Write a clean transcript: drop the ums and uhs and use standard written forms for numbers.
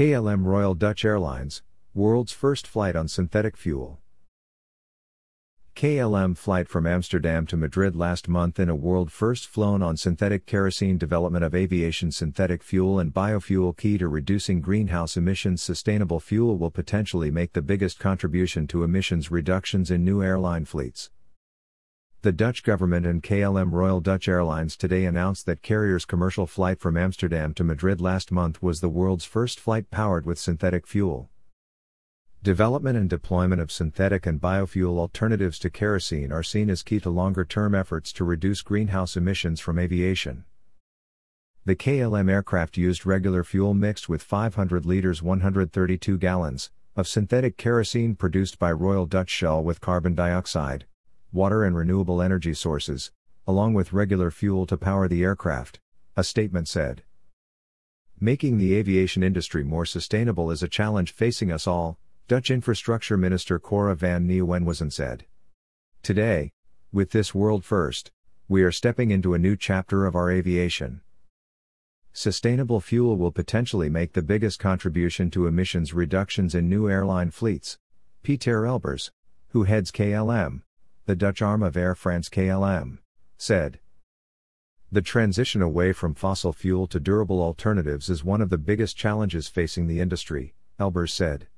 KLM Royal Dutch Airlines, world's first flight on synthetic fuel. KLM flight from Amsterdam to Madrid last month in a world first flown on synthetic kerosene. Development of aviation synthetic fuel and biofuel key to reducing greenhouse emissions. Sustainable fuel will potentially make the biggest contribution to emissions reductions in new airline fleets. The Dutch government and KLM Royal Dutch Airlines today announced that carrier's commercial flight from Amsterdam to Madrid last month was the world's first flight powered with synthetic fuel. Development and deployment of synthetic and biofuel alternatives to kerosene are seen as key to longer-term efforts to reduce greenhouse emissions from aviation. The KLM aircraft used regular fuel mixed with 500 liters (132 gallons) of synthetic kerosene produced by Royal Dutch Shell with carbon dioxide, water and renewable energy sources, along with regular fuel to power the aircraft, a statement said. Making the aviation industry more sustainable is a challenge facing us all, Dutch Infrastructure Minister Cora van Nieuwenhuizen said. Today, with this world first, we are stepping into a new chapter of our aviation. Sustainable fuel will potentially make the biggest contribution to emissions reductions in new airline fleets, Pieter Elbers, who heads KLM, the Dutch arm of Air France KLM, said. The transition away from fossil fuel to durable alternatives is one of the biggest challenges facing the industry, Elbers said.